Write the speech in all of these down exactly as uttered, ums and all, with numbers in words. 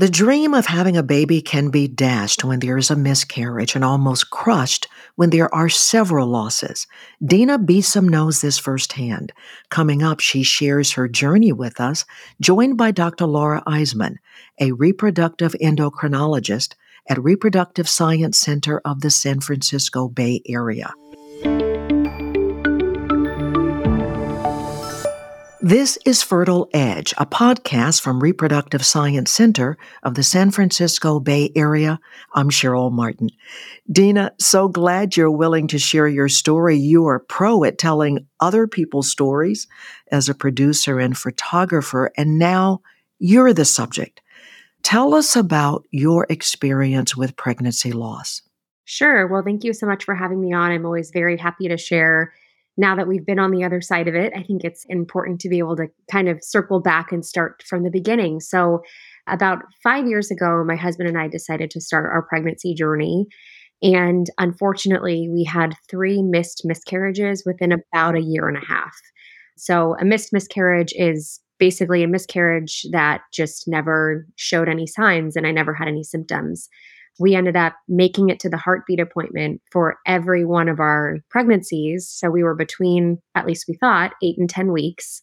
The dream of having a baby can be dashed when there is a miscarriage and almost crushed when there are several losses. Dina Beasom knows this firsthand. Coming up, she shares her journey with us, joined by Doctor Laura Eisman, a reproductive endocrinologist at Reproductive Science Center of the San Francisco Bay Area. This is Fertile Edge, a podcast from Reproductive Science Center of the San Francisco Bay Area. I'm Cheryl Martin. Dina, so glad you're willing to share your story. You are pro at telling other people's stories as a producer and photographer, and now you're the subject. Tell us about your experience with pregnancy loss. Sure. Well, thank you so much for having me on. I'm always very happy to share. Now that we've been on the other side of it, I think it's important to be able to kind of circle back and start from the beginning. So about five years ago, my husband and I decided to start our pregnancy journey. And unfortunately, we had three missed miscarriages within about a year and a half. So a missed miscarriage is basically a miscarriage that just never showed any signs, and I never had any symptoms. We ended up making it to the heartbeat appointment for every one of our pregnancies. So we were between, at least we thought, eight and ten weeks.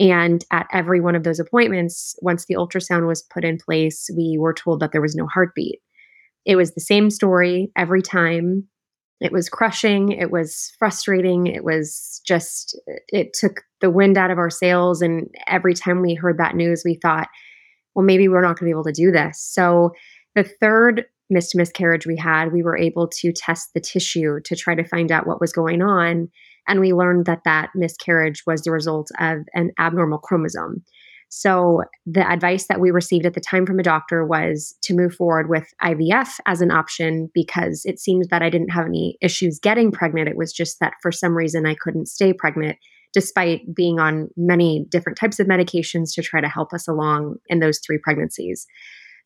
And at every one of those appointments, once the ultrasound was put in place, we were told that there was no heartbeat. It was the same story every time. It was crushing. It was frustrating. It was just, it took the wind out of our sails. And every time we heard that news, we thought, well, maybe we're not going to be able to do this. So the third missed miscarriage we had, we were able to test the tissue to try to find out what was going on. And we learned that that miscarriage was the result of an abnormal chromosome. So the advice that we received at the time from a doctor was to move forward with I V F as an option, because it seemed that I didn't have any issues getting pregnant. It was just that for some reason I couldn't stay pregnant, despite being on many different types of medications to try to help us along in those three pregnancies.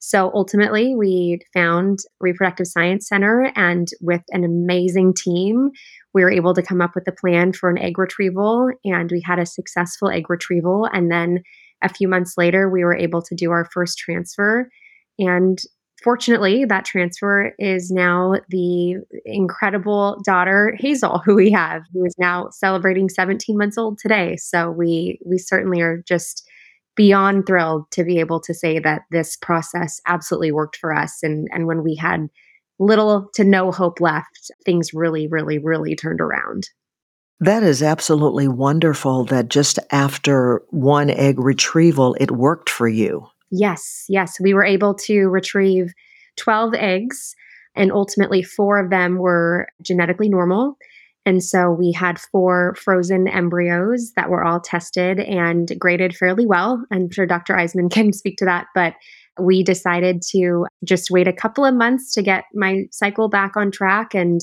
So ultimately, we found Reproductive Science Center, and with an amazing team, we were able to come up with a plan for an egg retrieval, and we had a successful egg retrieval. And then a few months later, we were able to do our first transfer. And fortunately, that transfer is now the incredible daughter, Hazel, who we have, who is now celebrating seventeen months old today. So we we certainly are just beyond thrilled to be able to say that this process absolutely worked for us. And, and when we had little to no hope left, things really, really, really turned around. That is absolutely wonderful that just after one egg retrieval, it worked for you. Yes, yes. We were able to retrieve twelve eggs, and ultimately four of them were genetically normal. And so we had four frozen embryos that were all tested and graded fairly well. I'm sure Doctor Eisman can speak to that, but we decided to just wait a couple of months to get my cycle back on track. And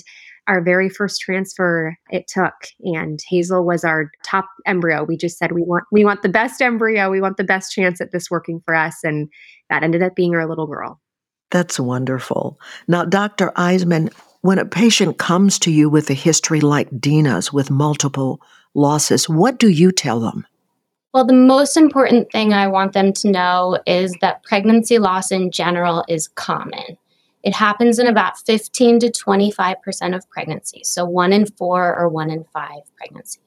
our very first transfer, it took, and Hazel was our top embryo. We just said, we want we want the best embryo. We want the best chance at this working for us. And that ended up being our little girl. That's wonderful. Now, Doctor Eisman, when a patient comes to you with a history like Dina's with multiple losses, what do you tell them? Well, the most important thing I want them to know is that pregnancy loss in general is common. It happens in about fifteen to twenty-five percent of pregnancies, so one in four or one in five pregnancies.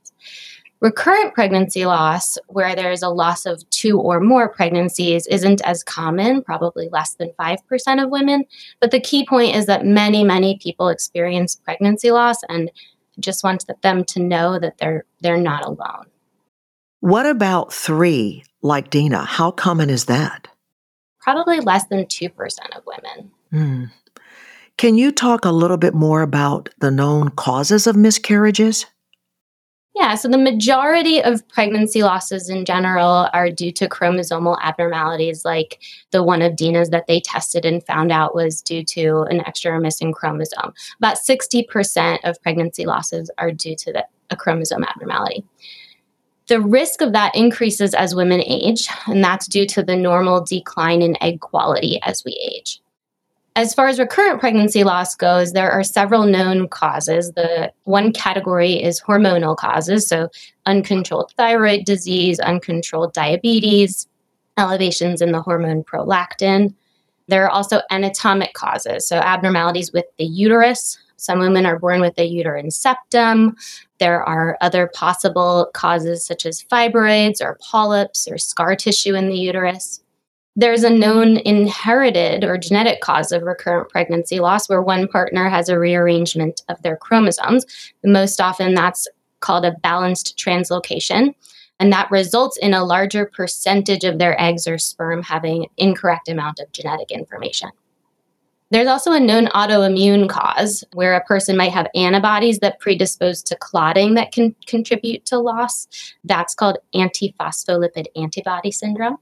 Recurrent pregnancy loss, where there is a loss of two or more pregnancies, isn't as common, probably less than five percent of women. But the key point is that many, many people experience pregnancy loss, and just want them to know that they're they're not alone. What about three, like Dina? How common is that? Probably less than two percent of women. Mm. Can you talk a little bit more about the known causes of miscarriages? Yeah, so the majority of pregnancy losses in general are due to chromosomal abnormalities, like the one of Dina's that they tested and found out was due to an extra or missing chromosome. About sixty percent of pregnancy losses are due to the, a chromosome abnormality. The risk of that increases as women age, and that's due to the normal decline in egg quality as we age. As far as recurrent pregnancy loss goes, there are several known causes. The one category is hormonal causes, so uncontrolled thyroid disease, uncontrolled diabetes, elevations in the hormone prolactin, There are also anatomic causes, so abnormalities with the uterus. Some women are born with a uterine septum. There are other possible causes such as fibroids or polyps or scar tissue in the uterus. There's a known inherited or genetic cause of recurrent pregnancy loss where one partner has a rearrangement of their chromosomes. Most often that's called a balanced translocation, and that results in a larger percentage of their eggs or sperm having incorrect amount of genetic information. There's also a known autoimmune cause where a person might have antibodies that predispose to clotting that can contribute to loss. That's called antiphospholipid antibody syndrome.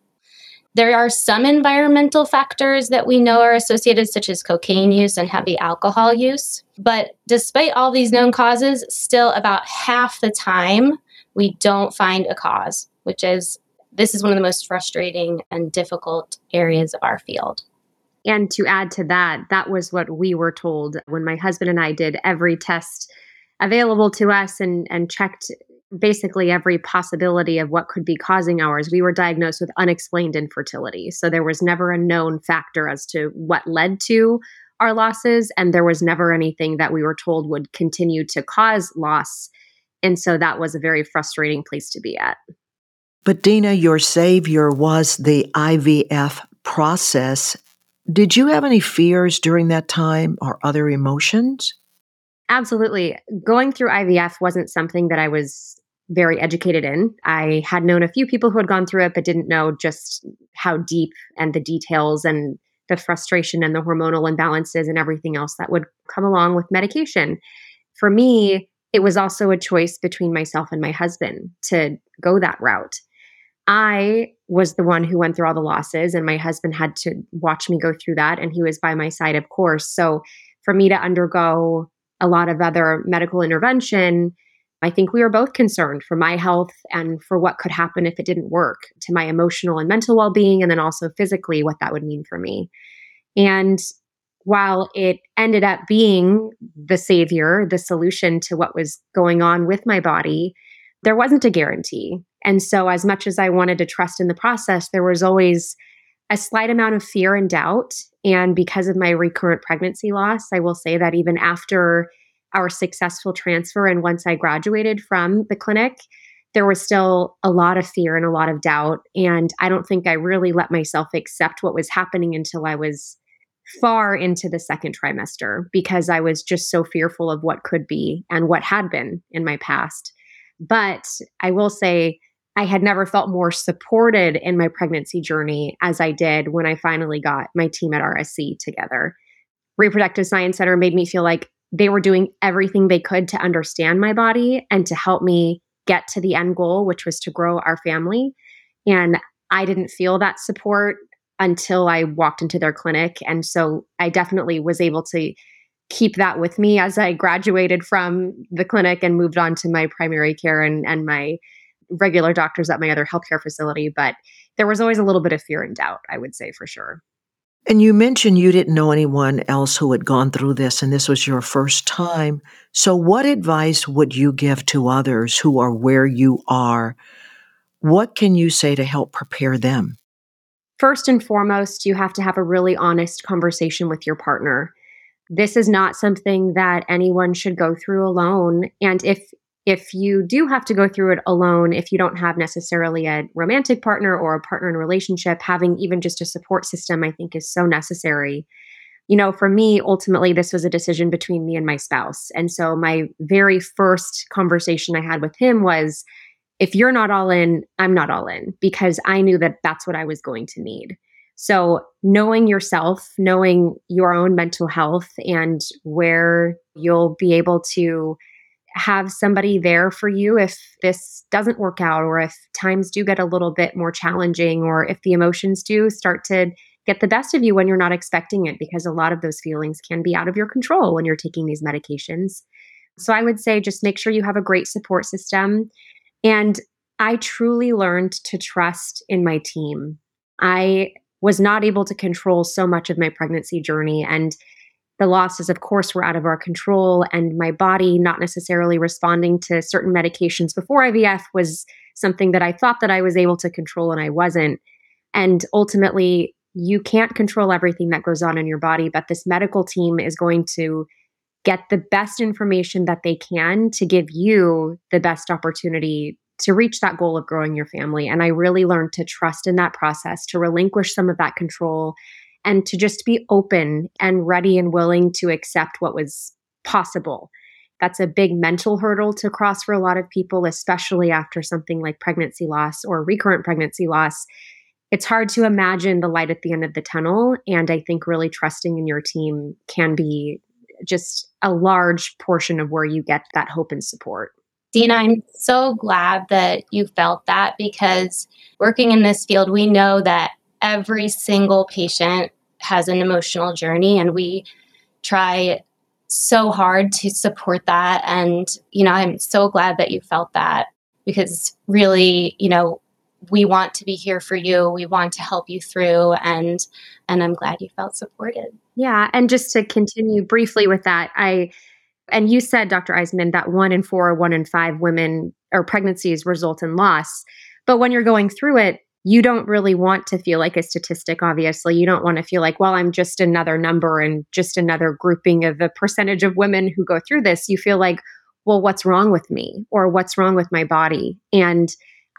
There are some environmental factors that we know are associated, such as cocaine use and heavy alcohol use. But despite all these known causes, still about half the time, we don't find a cause, which is, this is one of the most frustrating and difficult areas of our field. And to add to that, that was what we were told when my husband and I did every test available to us and, and checked basically every possibility of what could be causing ours. We were diagnosed with unexplained infertility. So there was never a known factor as to what led to our losses. And there was never anything that we were told would continue to cause loss. And so that was a very frustrating place to be at. But Dina, your savior was the I V F process. Did you have any fears during that time or other emotions? Absolutely. Going through I V F wasn't something that I was very educated in. I had known a few people who had gone through it, but didn't know just how deep and the details and the frustration and the hormonal imbalances and everything else that would come along with medication. For me, it was also a choice between myself and my husband to go that route. I was the one who went through all the losses, and my husband had to watch me go through that, and he was by my side, of course. So for me to undergo a lot of other medical intervention, I think we were both concerned for my health and for what could happen if it didn't work, to my emotional and mental well-being, and then also physically what that would mean for me. And while it ended up being the savior, the solution to what was going on with my body, there wasn't a guarantee. And so as much as I wanted to trust in the process, there was always a slight amount of fear and doubt. And because of my recurrent pregnancy loss, I will say that even after our successful transfer and once I graduated from the clinic, there was still a lot of fear and a lot of doubt. And I don't think I really let myself accept what was happening until I was far into the second trimester, because I was just so fearful of what could be and what had been in my past. But I will say, I had never felt more supported in my pregnancy journey as I did when I finally got my team at R S C together. Reproductive Science Center made me feel like they were doing everything they could to understand my body and to help me get to the end goal, which was to grow our family. And I didn't feel that support until I walked into their clinic. And so I definitely was able to keep that with me as I graduated from the clinic and moved on to my primary care and, and my regular doctors at my other healthcare facility, but there was always a little bit of fear and doubt, I would say for sure. And you mentioned you didn't know anyone else who had gone through this, and this was your first time. So what advice would you give to others who are where you are? What can you say to help prepare them? First and foremost, you have to have a really honest conversation with your partner. This is not something that anyone should go through alone. And if If you do have to go through it alone, if you don't have necessarily a romantic partner or a partner in a relationship, having even just a support system, I think, is so necessary. You know, for me, ultimately, this was a decision between me and my spouse. And so my very first conversation I had with him was, if you're not all in, I'm not all in, because I knew that that's what I was going to need. So knowing yourself, knowing your own mental health and where you'll be able to have somebody there for you if this doesn't work out, or if times do get a little bit more challenging, or if the emotions do start to get the best of you when you're not expecting it, because a lot of those feelings can be out of your control when you're taking these medications. So I would say just make sure you have a great support system. And I truly learned to trust in my team. I was not able to control so much of my pregnancy journey, and the losses, of course, were out of our control, and my body not necessarily responding to certain medications before I V F was something that I thought that I was able to control and I wasn't. And ultimately, you can't control everything that goes on in your body, but this medical team is going to get the best information that they can to give you the best opportunity to reach that goal of growing your family. And I really learned to trust in that process, to relinquish some of that control, and to just be open and ready and willing to accept what was possible. That's a big mental hurdle to cross for a lot of people, especially after something like pregnancy loss or recurrent pregnancy loss. It's hard to imagine the light at the end of the tunnel. And I think really trusting in your team can be just a large portion of where you get that hope and support. Dina, I'm so glad that you felt that, because working in this field, we know that every single patient has an emotional journey, and we try so hard to support that. And, you know, I'm so glad that you felt that, because really, you know, we want to be here for you. We want to help you through. And, and I'm glad you felt supported. Yeah. And just to continue briefly with that, I, and you said, Doctor Eisman, that one in four, one in five women or pregnancies result in loss. But when you're going through it, you don't really want to feel like a statistic, obviously. You don't want to feel like, well, I'm just another number and just another grouping of the percentage of women who go through this. You feel like, well, what's wrong with me, or what's wrong with my body? And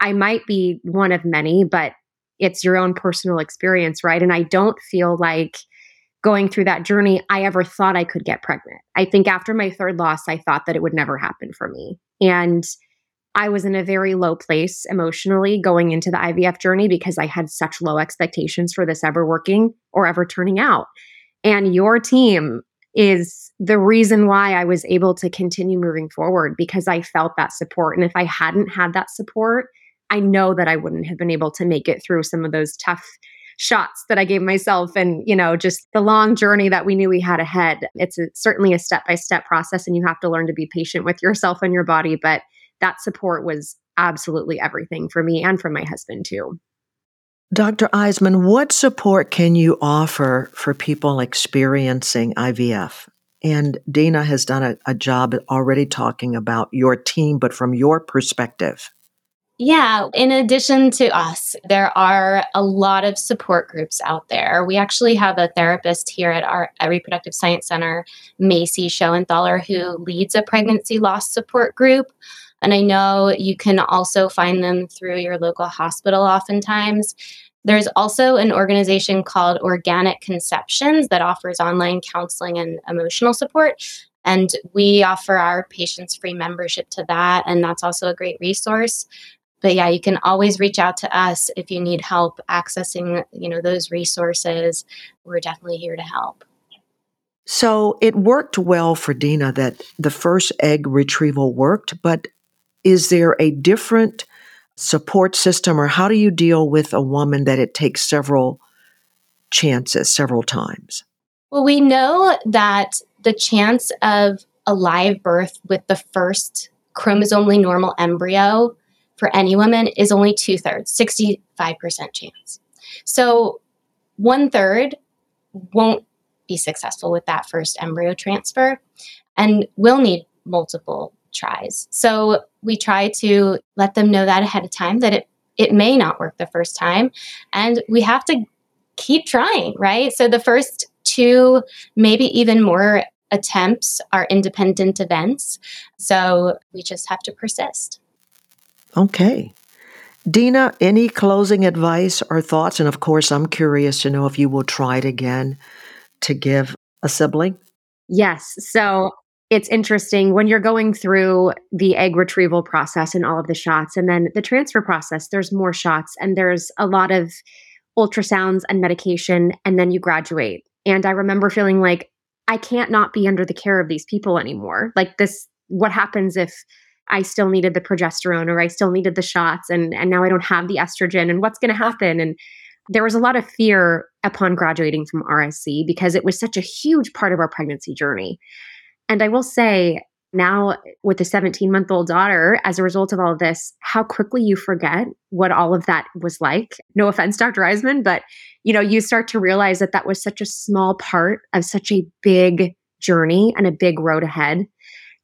I might be one of many, but it's your own personal experience, right? And I don't feel like going through that journey, I ever thought I could get pregnant. I think after my third loss, I thought that it would never happen for me. And I was in a very low place emotionally going into the I V F journey, because I had such low expectations for this ever working or ever turning out. And your team is the reason why I was able to continue moving forward, because I felt that support. And if I hadn't had that support, I know that I wouldn't have been able to make it through some of those tough shots that I gave myself, and, you know, just the long journey that we knew we had ahead. It's a, certainly a step-by-step process, and you have to learn to be patient with yourself and your body, but that support was absolutely everything for me and for my husband too. Doctor Eisman, what support can you offer for people experiencing I V F? And Dina has done a, a job already talking about your team, but from your perspective. Yeah. In addition to us, there are a lot of support groups out there. We actually have a therapist here at our at Reproductive Science Center, Macy Schoenthaler, who leads a pregnancy loss support group. And I know you can also find them through your local hospital oftentimes. There's also an organization called Organic Conceptions that offers online counseling and emotional support. And we offer our patients free membership to that. And that's also a great resource. But yeah, you can always reach out to us if you need help accessing, you know, those resources. We're definitely here to help. So it worked well for Dina that the first egg retrieval worked, but is there a different support system, or how do you deal with a woman that it takes several chances, several times? Well, we know that the chance of a live birth with the first chromosomally normal embryo for any woman is only two-thirds, sixty-five percent chance. So one-third won't be successful with that first embryo transfer and will need multiple tries. So we try to let them know that ahead of time, that it, it may not work the first time. And we have to keep trying, right? So the first two, maybe even more attempts are independent events. So we just have to persist. Okay. Dina, any closing advice or thoughts? And of course, I'm curious to know if you will try it again to give a sibling. Yes. So it's interesting when you're going through the egg retrieval process and all of the shots, and then the transfer process, there's more shots and there's a lot of ultrasounds and medication, and then you graduate. And I remember feeling like, I can't not be under the care of these people anymore. Like this, what happens if I still needed the progesterone, or I still needed the shots, and, and now I don't have the estrogen, and what's going to happen? And there was a lot of fear upon graduating from R S C, because it was such a huge part of our pregnancy journey. And I will say now with a seventeen-month-old daughter, as a result of all of this, how quickly you forget what all of that was like. No offense, Doctor Eisman, but you know, you start to realize that that was such a small part of such a big journey and a big road ahead.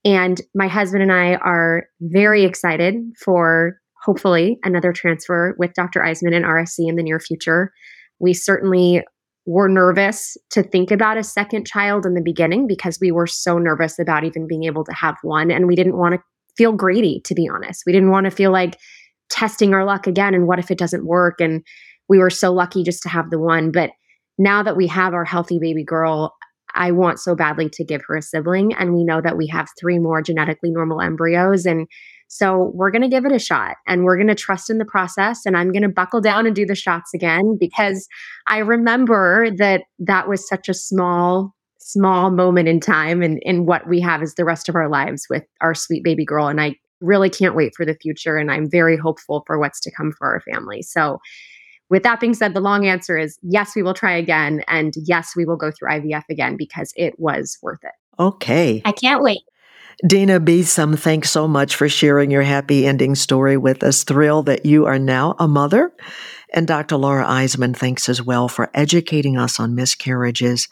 And my husband and I are very excited for hopefully another transfer with Doctor Eisman and R S C in the near future. We certainly were nervous to think about a second child in the beginning because we were so nervous about even being able to have one. And we didn't want to feel greedy, to be honest. We didn't want to feel like testing our luck again. And what if it doesn't work? And we were so lucky just to have the one. But now that we have our healthy baby girl, I want so badly to give her a sibling. And we know that we have three more genetically normal embryos. And so we're going to give it a shot and we're going to trust in the process. And I'm going to buckle down and do the shots again, because I remember that that was such a small, small moment in time and in what we have is the rest of our lives with our sweet baby girl. And I really can't wait for the future. And I'm very hopeful for what's to come for our family. So with that being said, the long answer is yes, we will try again. And yes, we will go through I V F again because it was worth it. Okay. I can't wait. Dina Beasom, thanks so much for sharing your happy ending story with us. Thrilled that you are now a mother. And Doctor Laura Eisman, thanks as well for educating us on miscarriages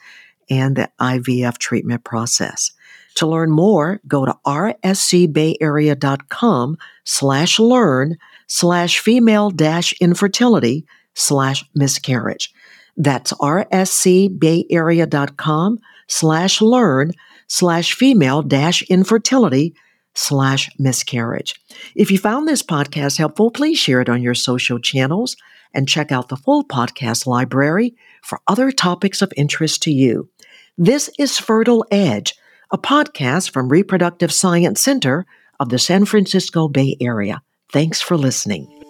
and the I V F treatment process. To learn more, go to rscbayarea.com slash learn slash female dash infertility slash miscarriage. That's rscbayarea.com slash learn slash female dash infertility slash miscarriage. If you found this podcast helpful, please share it on your social channels and check out the full podcast library for other topics of interest to you. This is Fertile Edge, a podcast from Reproductive Science Center of the San Francisco Bay Area. Thanks for listening.